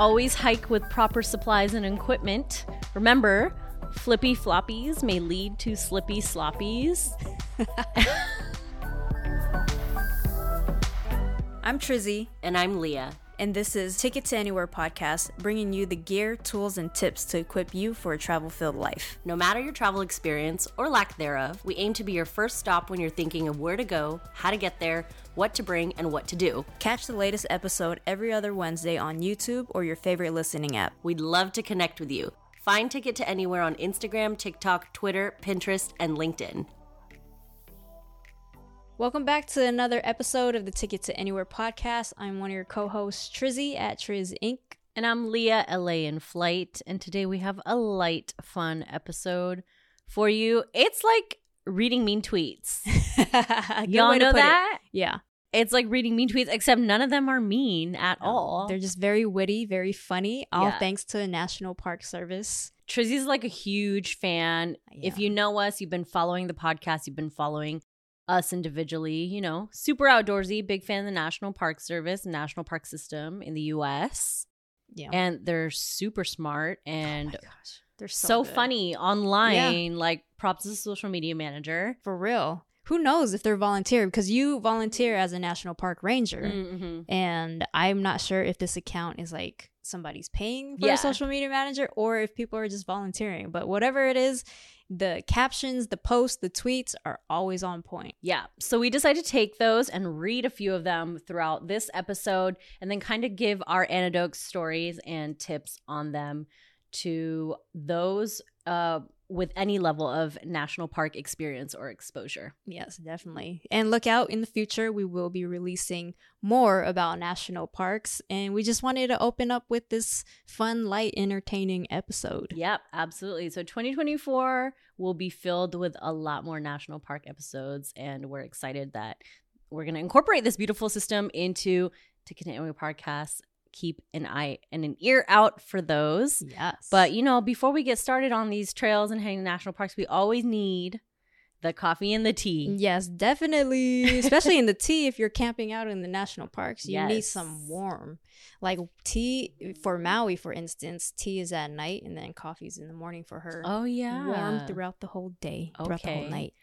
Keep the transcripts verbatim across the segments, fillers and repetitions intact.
Always hike with proper supplies and equipment. Remember, flippy floppies may lead to slippy sloppies. I'm Trizzy. And I'm Leah. And this is Ticket to Anywhere podcast, bringing you the gear, tools, and tips to equip you for a travel-filled life. No matter your travel experience or lack thereof, we aim to be your first stop when you're thinking of where to go, how to get there, what to bring, and what to do. Catch the latest episode every other Wednesday on YouTube or your favorite listening app. We'd love to connect with you. Find Ticket to Anywhere on Instagram, TikTok, Twitter, Pinterest, and LinkedIn. Welcome back to another episode of the Ticket to Anywhere podcast. I'm one of your co-hosts, Trizzy at Triz Incorporated. And I'm Leah, L A in Flight. And today we have a light, fun episode for you. It's like reading mean tweets. Y'all know that? It. Yeah. It's like reading mean tweets, except none of them are mean at no. all. They're just very witty, very funny, all yeah. thanks to the National Park Service. Trizzy's like a huge fan. Yeah. If you know us, you've been following the podcast, you've been following us individually, you know, super outdoorsy, big fan of the National Park Service, National Park System in the U S Yeah. And they're super smart and oh they're so, so funny online. Yeah. Like, props to the social media manager. For real. Who knows if they're volunteer, because you volunteer as a National Park Ranger. Mm-hmm. And I'm not sure if this account is like somebody's paying for yeah. a social media manager or if people are just volunteering. But whatever it is, the captions, the posts, the tweets are always on point. Yeah. So we decided to take those and read a few of them throughout this episode and then kind of give our anecdotes, stories, and tips on them to those uh, with any level of national park experience or exposure. Yes, definitely. And look out, in the future, we will be releasing more about national parks. And we just wanted to open up with this fun, light, entertaining episode. Yep, absolutely. So twenty twenty-four will be filled with a lot more national park episodes. And we're excited that we're going to incorporate this beautiful system into Ticket to Anywhere podcasts. Keep an eye and an ear out for those. Yes. But, you know, before we get started on these trails and heading to national parks, we always need the coffee and the tea. Yes, definitely. Especially in the tea if you're camping out in the national parks. You yes. need some warm. Like tea for Maui, for instance, tea is at night and then coffee's in the morning for her. Oh, yeah. Warm throughout the whole day, okay. throughout the whole night.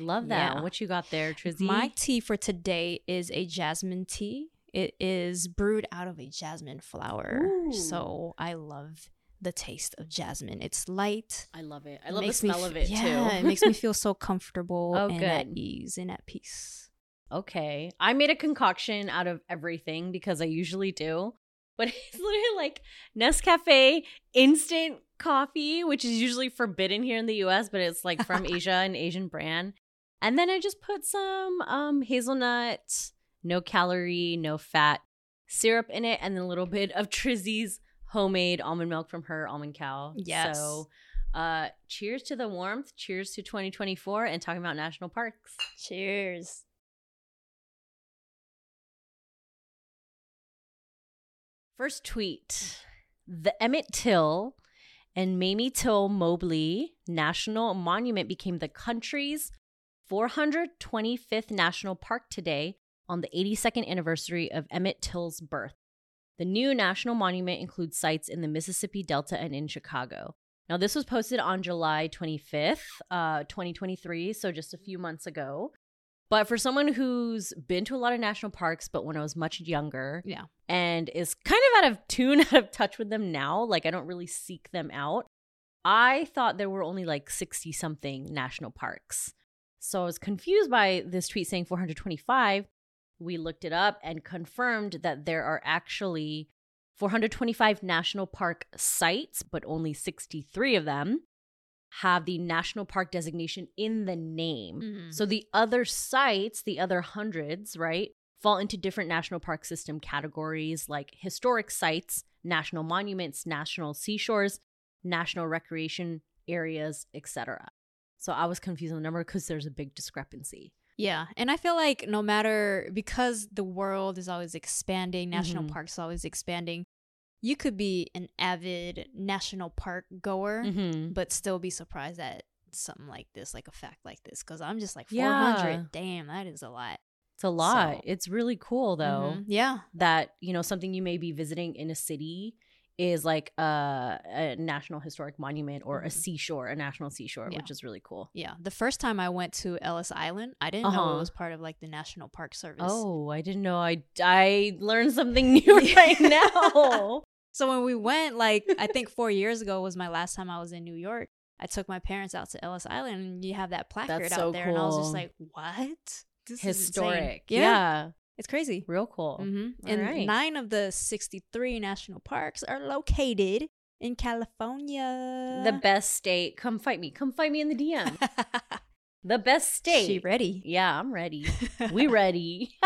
Love that. Yeah. What you got there, Trizzy? My tea for today is a jasmine tea. It is brewed out of a jasmine flower. Ooh. So I love the taste of jasmine. It's light. I love it. I love it the smell f- of it, yeah, too. Yeah, it makes me feel so comfortable oh, and good. At ease and at peace. Okay. I made a concoction out of everything because I usually do. But it's literally like Nescafe instant coffee, which is usually forbidden here in the U S, but it's like from Asia, an Asian brand. And then I just put some um, hazelnut... no calorie, no fat syrup in it, and then a little bit of Trizzy's homemade almond milk from her almond cow. Yes. So uh, cheers to the warmth. Cheers to twenty twenty-four and talking about national parks. Cheers. First tweet. The Emmett Till and Mamie Till Mobley National Monument became the country's four hundred twenty-fifth national park today, on the eighty-second anniversary of Emmett Till's birth. The new national monument includes sites in the Mississippi Delta and in Chicago. Now, this was posted on July twenty-fifth, uh, twenty twenty-three, so just a few months ago. But for someone who's been to a lot of national parks, but when I was much younger, yeah, and is kind of out of tune, out of touch with them now, like I don't really seek them out, I thought there were only like sixty-something national parks. So I was confused by this tweet saying four hundred twenty-five. We looked it up and confirmed that there are actually four hundred twenty-five national park sites, but only sixty-three of them have the national park designation in the name. Mm-hmm. So the other sites, the other hundreds, right, fall into different national park system categories like historic sites, national monuments, national seashores, national recreation areas, et cetera. So I was confused on the number because there's a big discrepancy. Yeah. And I feel like no matter, because the world is always expanding, national mm-hmm. parks are always expanding, you could be an avid national park goer, mm-hmm. but still be surprised at something like this, like a fact like this. Because I'm just like, four hundred, yeah. damn, that is a lot. It's a lot. So, it's really cool, though. Mm-hmm. Yeah. That, you know, something you may be visiting in a city is like a, a national historic monument or mm-hmm. a seashore, a national seashore, yeah. which is really cool. Yeah. The first time I went to Ellis Island, I didn't uh-huh. know it was part of like the National Park Service. Oh, I didn't know. I, I learned something new right now. So when we went, like, I think four years ago was my last time I was in New York. I took my parents out to Ellis Island and you have that placard That's so out there. Cool. And I was just like, what? This Historic. Is yeah. yeah. It's crazy. Real cool. Mm-hmm. And right. nine of the sixty-three national parks are located in California. The best state. Come fight me. Come fight me in the D M. The best state. She ready. Yeah, I'm ready. We ready.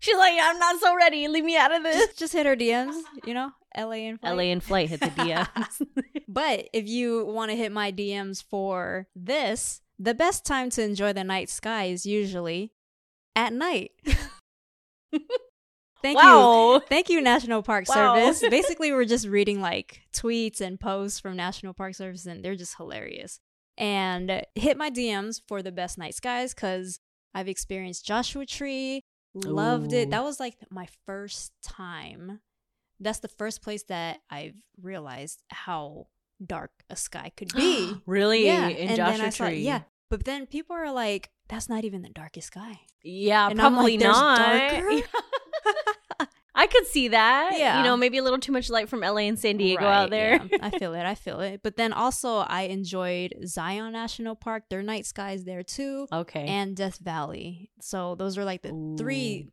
She's like, I'm not so ready. Leave me out of this. Just, just hit her D Ms, you know? L A in Flight. L A in Flight. Hit the D Ms. But if you want to hit my D Ms for this, the best time to enjoy the night sky is usually at night. Thank wow. you. Thank you, National Park wow. Service. Basically, we're just reading like tweets and posts from National Park Service, and they're just hilarious. And hit my D Ms for the best night skies because I've experienced Joshua Tree, loved Ooh. It. That was like my first time. That's the first place that I've realized how dark a sky could be. Really? Yeah. In and Joshua Tree? Thought, yeah. But then people are like, that's not even the darkest sky. Yeah, and probably like, not. I could see that. Yeah. You know, maybe a little too much light from L A and San Diego right, out there. Yeah. I feel it. I feel it. But then also I enjoyed Zion National Park. Their night sky is there too. Okay. And Death Valley. So those are like the Ooh. Three.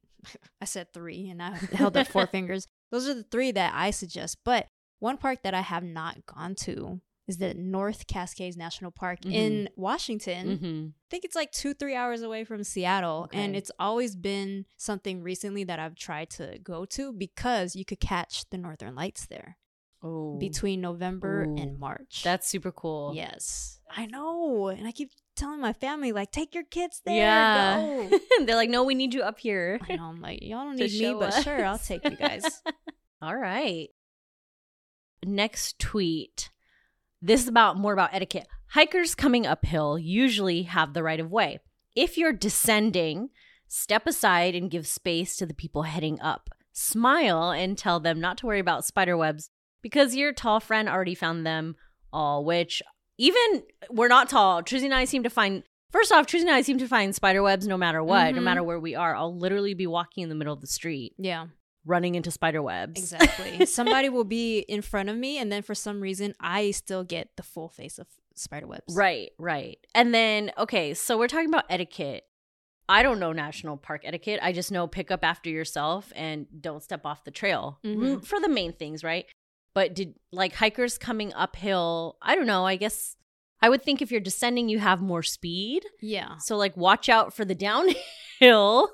I said three and I held up four fingers. Those are the three that I suggest. But one park that I have not gone to is the North Cascades National Park mm-hmm. in Washington. Mm-hmm. I think it's like two, three hours away from Seattle. Okay. And it's always been something recently that I've tried to go to because you could catch the Northern Lights there oh. between November Ooh. And March. That's super cool. Yes. I know. And I keep telling my family, like, take your kids there. Yeah. They're like, no, we need you up here. I know. I'm like, y'all don't need me, us. But sure, I'll take you guys. All right. Next tweet. This is about more about etiquette. Hikers coming uphill usually have the right of way. If you're descending, step aside and give space to the people heading up. Smile and tell them not to worry about spider webs because your tall friend already found them all, which even we're not tall. Triz and I seem to find, first off, Triz and I seem to find spider webs no matter what, mm-hmm. no matter where we are. I'll literally be walking in the middle of the street. Yeah. Running into spider webs. Exactly. Somebody will be in front of me and then for some reason I still get the full face of spider webs. Right, right. And then, okay, so we're talking about etiquette. I don't know national park etiquette. I just know pick up after yourself and don't step off the trail mm-hmm. for the main things, right? But did like hikers coming uphill, I don't know, I guess I would think if you're descending you have more speed. Yeah. So like watch out for the downhill.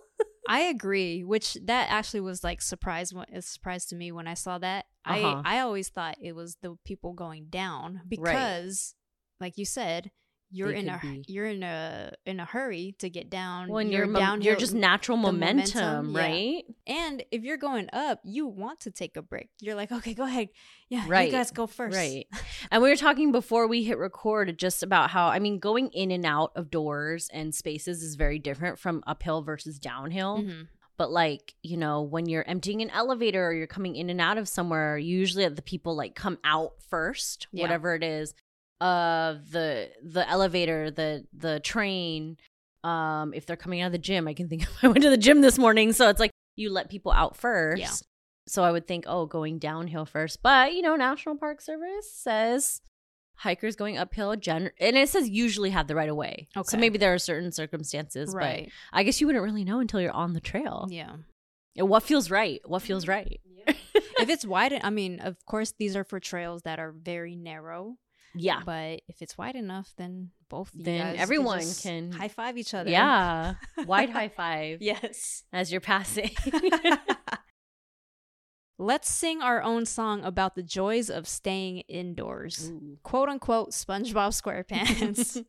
I agree, which that actually was like surprise, a surprise to me when I saw that. Uh-huh. I, I always thought it was the people going down because, right. like you said, you're they in a be. You're in a in a hurry to get down. When you're down, you're just natural momentum, momentum, right? Yeah. And if you're going up, you want to take a break. You're like, okay, go ahead, yeah, right. you guys go first, right? And we were talking before we hit record just about how I mean, going in and out of doors and spaces is very different from uphill versus downhill. Mm-hmm. But like, you know, when you're emptying an elevator or you're coming in and out of somewhere, usually the people like come out first, yeah. whatever it is. Of uh, the the elevator, the the train, um, if they're coming out of the gym, I can think of, I went to the gym this morning, so it's like you let people out first. Yeah. So I would think, oh, going downhill first, but you know, National Park Service says hikers going uphill, gen- and it says usually have the right of way. Okay. So maybe there are certain circumstances, right. but I guess you wouldn't really know until you're on the trail. Yeah. And what feels right? What feels right? Yeah. If it's wide, I mean, of course, these are for trails that are very narrow. Yeah. But if it's wide enough, then both you then guys everyone can, can high five each other. Yeah. Wide high five. Yes. As you're passing. Let's sing our own song about the joys of staying indoors. Ooh. Quote unquote SpongeBob SquarePants.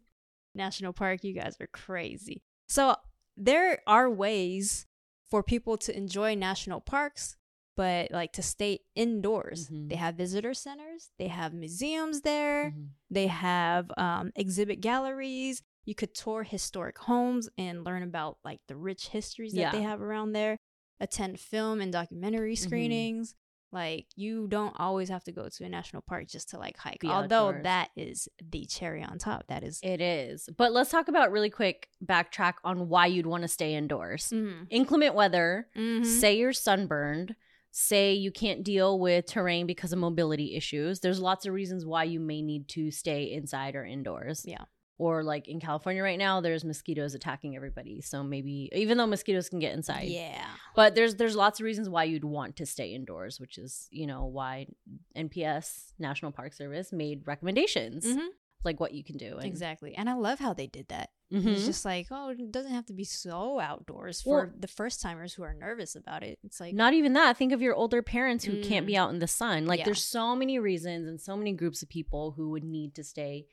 National Park, you guys are crazy. So there are ways for people to enjoy national parks. But like to stay indoors, mm-hmm. they have visitor centers, they have museums there, mm-hmm. they have um, exhibit galleries. You could tour historic homes and learn about like the rich histories that yeah. they have around there, attend film and documentary screenings, Like, you don't always have to go to a national park just to, like, hike. Be Although outdoors. That is the cherry on top. That is. It is. But let's talk about really quick backtrack on why you'd want to stay indoors. Mm-hmm. Inclement weather. Mm-hmm. Say you're sunburned. Say you can't deal with terrain because of mobility issues. There's lots of reasons why you may need to stay inside or indoors. Yeah. Or, like, in California right now, there's mosquitoes attacking everybody. So maybe, even though mosquitoes can get inside. Yeah. But there's there's lots of reasons why you'd want to stay indoors, which is, you know, why N P S, National Park Service, made recommendations. Mm-hmm. Like, what you can do. And exactly. And I love how they did that. Mm-hmm. It's just like, oh, it doesn't have to be so outdoors for well, the first timers who are nervous about it. It's like, not even that. Think of your older parents who mm, can't be out in the sun. Like, yeah. there's so many reasons and so many groups of people who would need to stay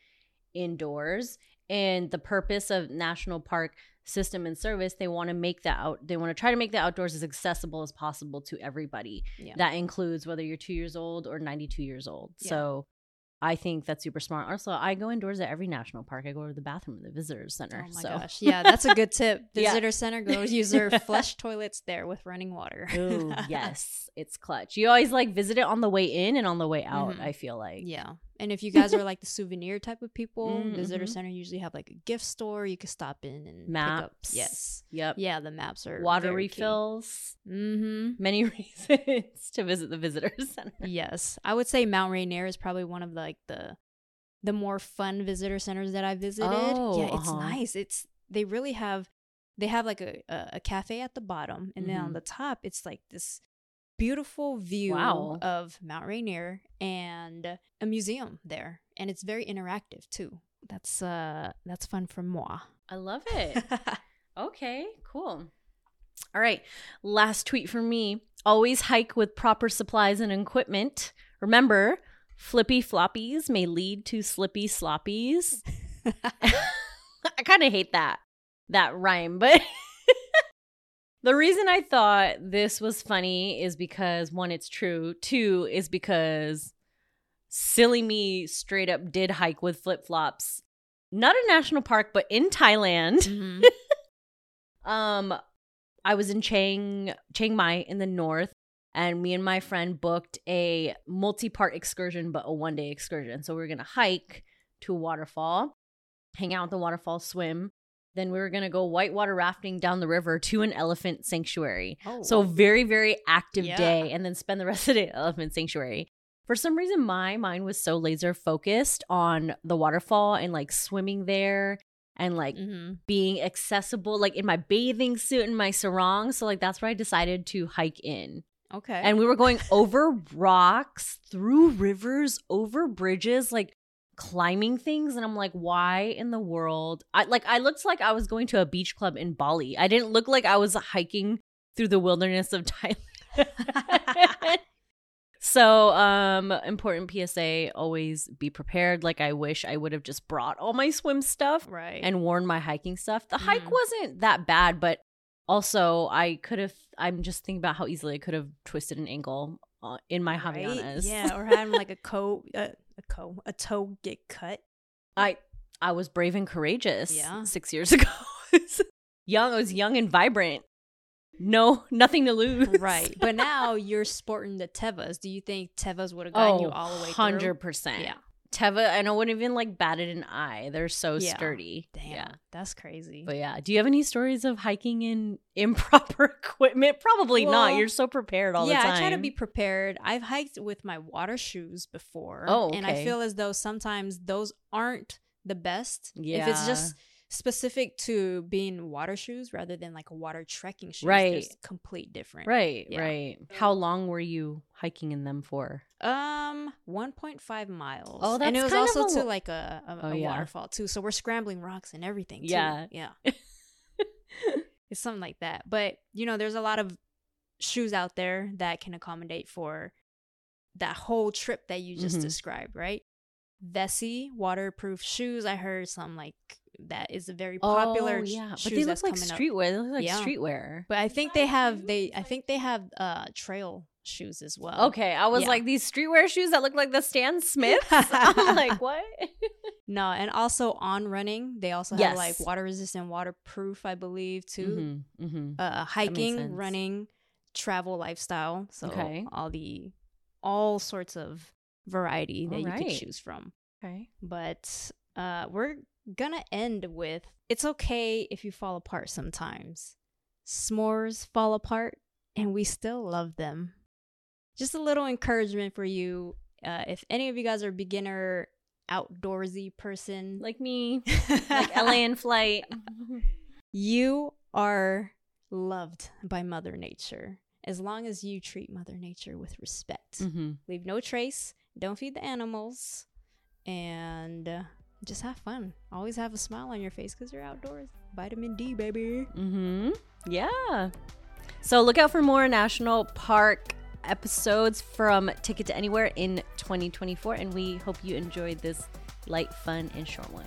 indoors, and the purpose of national park system and service, they want to make that out they want to try to make the outdoors as accessible as possible to everybody. Yeah. That includes whether you're two years old or ninety-two years old. Yeah. So I think that's super smart. Also, I go indoors at every national park. I go to the bathroom at the visitor center. Oh my so. gosh. Yeah, that's a good tip. Visitor yeah. center, go use their flush toilets there with running water. Ooh, yes. It's clutch. You always like visit it on the way in and on the way out, mm-hmm. I feel like. Yeah. And if you guys are like the souvenir type of people, mm-hmm. visitor center usually have like a gift store you can stop in and maps. Pick up. Yes. Yep. Yeah, the maps are water refills. Mm-hmm. Many reasons to visit the visitor center. Yes. I would say Mount Rainier is probably one of the, like the the more fun visitor centers that I visited. Oh, yeah, it's uh-huh. nice. It's they really have they have like a a cafe at the bottom, and mm-hmm. then on the top it's like this beautiful view wow. of Mount Rainier and a museum there, and it's very interactive too. That's uh that's fun for moi. I love it. Okay, cool. All right, last tweet from me. Always hike with proper supplies and equipment. Remember, flippy floppies may lead to slippy sloppies. I kind of hate that that rhyme, but the reason I thought this was funny is because, one, it's true. Two, is because silly me straight up did hike with flip-flops. Not a national park, but in Thailand. Mm-hmm. um, I was in Chiang, Chiang Mai in the north, and me and my friend booked a multi-part excursion, but a one-day excursion. So we were going to hike to a waterfall, hang out at the waterfall, swim. Then we were going to go whitewater rafting down the river to an elephant sanctuary. Oh. So very, very active yeah. day, and then spend the rest of the day at elephant sanctuary. For some reason, my mind was so laser focused on the waterfall and like swimming there and like mm-hmm. being accessible, like in my bathing suit and my sarong. So like that's where I decided to hike in. Okay. And we were going over rocks, through rivers, over bridges, like climbing things, and I'm like, why in the world? I like I looked like I was going to a beach club in Bali. I didn't look like I was hiking through the wilderness of Thailand. So um important P S A, always be prepared. Like, I wish I would have just brought all my swim stuff right. and worn my hiking stuff. The mm. hike wasn't that bad, but also I could have I'm just thinking about how easily I could have twisted an ankle uh, in my right? Havaianas. Yeah, or had like a coat uh- A, co- a toe get cut. I I was brave and courageous yeah. six years ago. young, I was young and vibrant. No, nothing to lose. Right. But now you're sporting the Tevas. Do you think Tevas would have gotten oh, you all the way through? one hundred percent. Yeah. Teva, and I wouldn't even like batted an eye. They're so yeah. sturdy. Damn. Yeah. That's crazy. But yeah. Do you have any stories of hiking in improper equipment? Probably well, not. You're so prepared all yeah, the time. Yeah, I try to be prepared. I've hiked with my water shoes before. Oh, okay. And I feel as though sometimes those aren't the best. Yeah. If it's just specific to being water shoes rather than like a water trekking shoes. Right. There's complete different. Right, yeah. right. How long were you hiking in them for? Um, one point five miles. Oh, that's And it was kind also a... to like a, a, oh, a yeah. waterfall too. So we're scrambling rocks and everything too. Yeah. Yeah. It's something like that. But, you know, there's a lot of shoes out there that can accommodate for that whole trip that you just mm-hmm. described, right? Vessi waterproof shoes. I heard some like that is a very popular. Oh, yeah, but shoes they look like streetwear. They look like yeah. streetwear. But I think they have they. I think they have uh trail shoes as well. Okay, I was yeah. like these streetwear shoes that look like the Stan Smiths. I'm like, what? No, and also on running, they also have yes. like water resistant, waterproof, I believe too. Mm-hmm, mm-hmm. Uh, hiking, running, travel lifestyle. So okay. all the all sorts of variety that all right. you could choose from. Okay. But uh, we're gonna end with, it's okay if you fall apart sometimes. S'mores fall apart and we still love them. Just a little encouragement for you. Uh, if any of you guys are beginner outdoorsy person like me, like L A in Flight, you are loved by Mother Nature. As long as you treat Mother Nature with respect, mm-hmm. leave no trace, don't feed the animals, and uh, just have fun. Always have a smile on your face because you're outdoors. Vitamin D, baby. Mm-hmm. Yeah. So look out for more National Park episodes from Ticket to Anywhere in twenty twenty-four, and we hope you enjoyed this light, fun, and short one.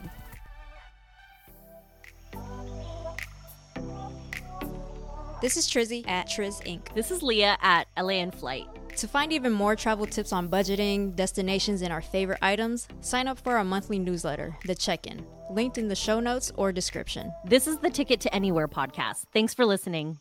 This is Trizzy at Triz Incorporated. This is Leah at L A in Flight. To find even more travel tips on budgeting, destinations, and our favorite items, sign up for our monthly newsletter, The Check-In, linked in the show notes or description. This is the Ticket to Anywhere podcast. Thanks for listening.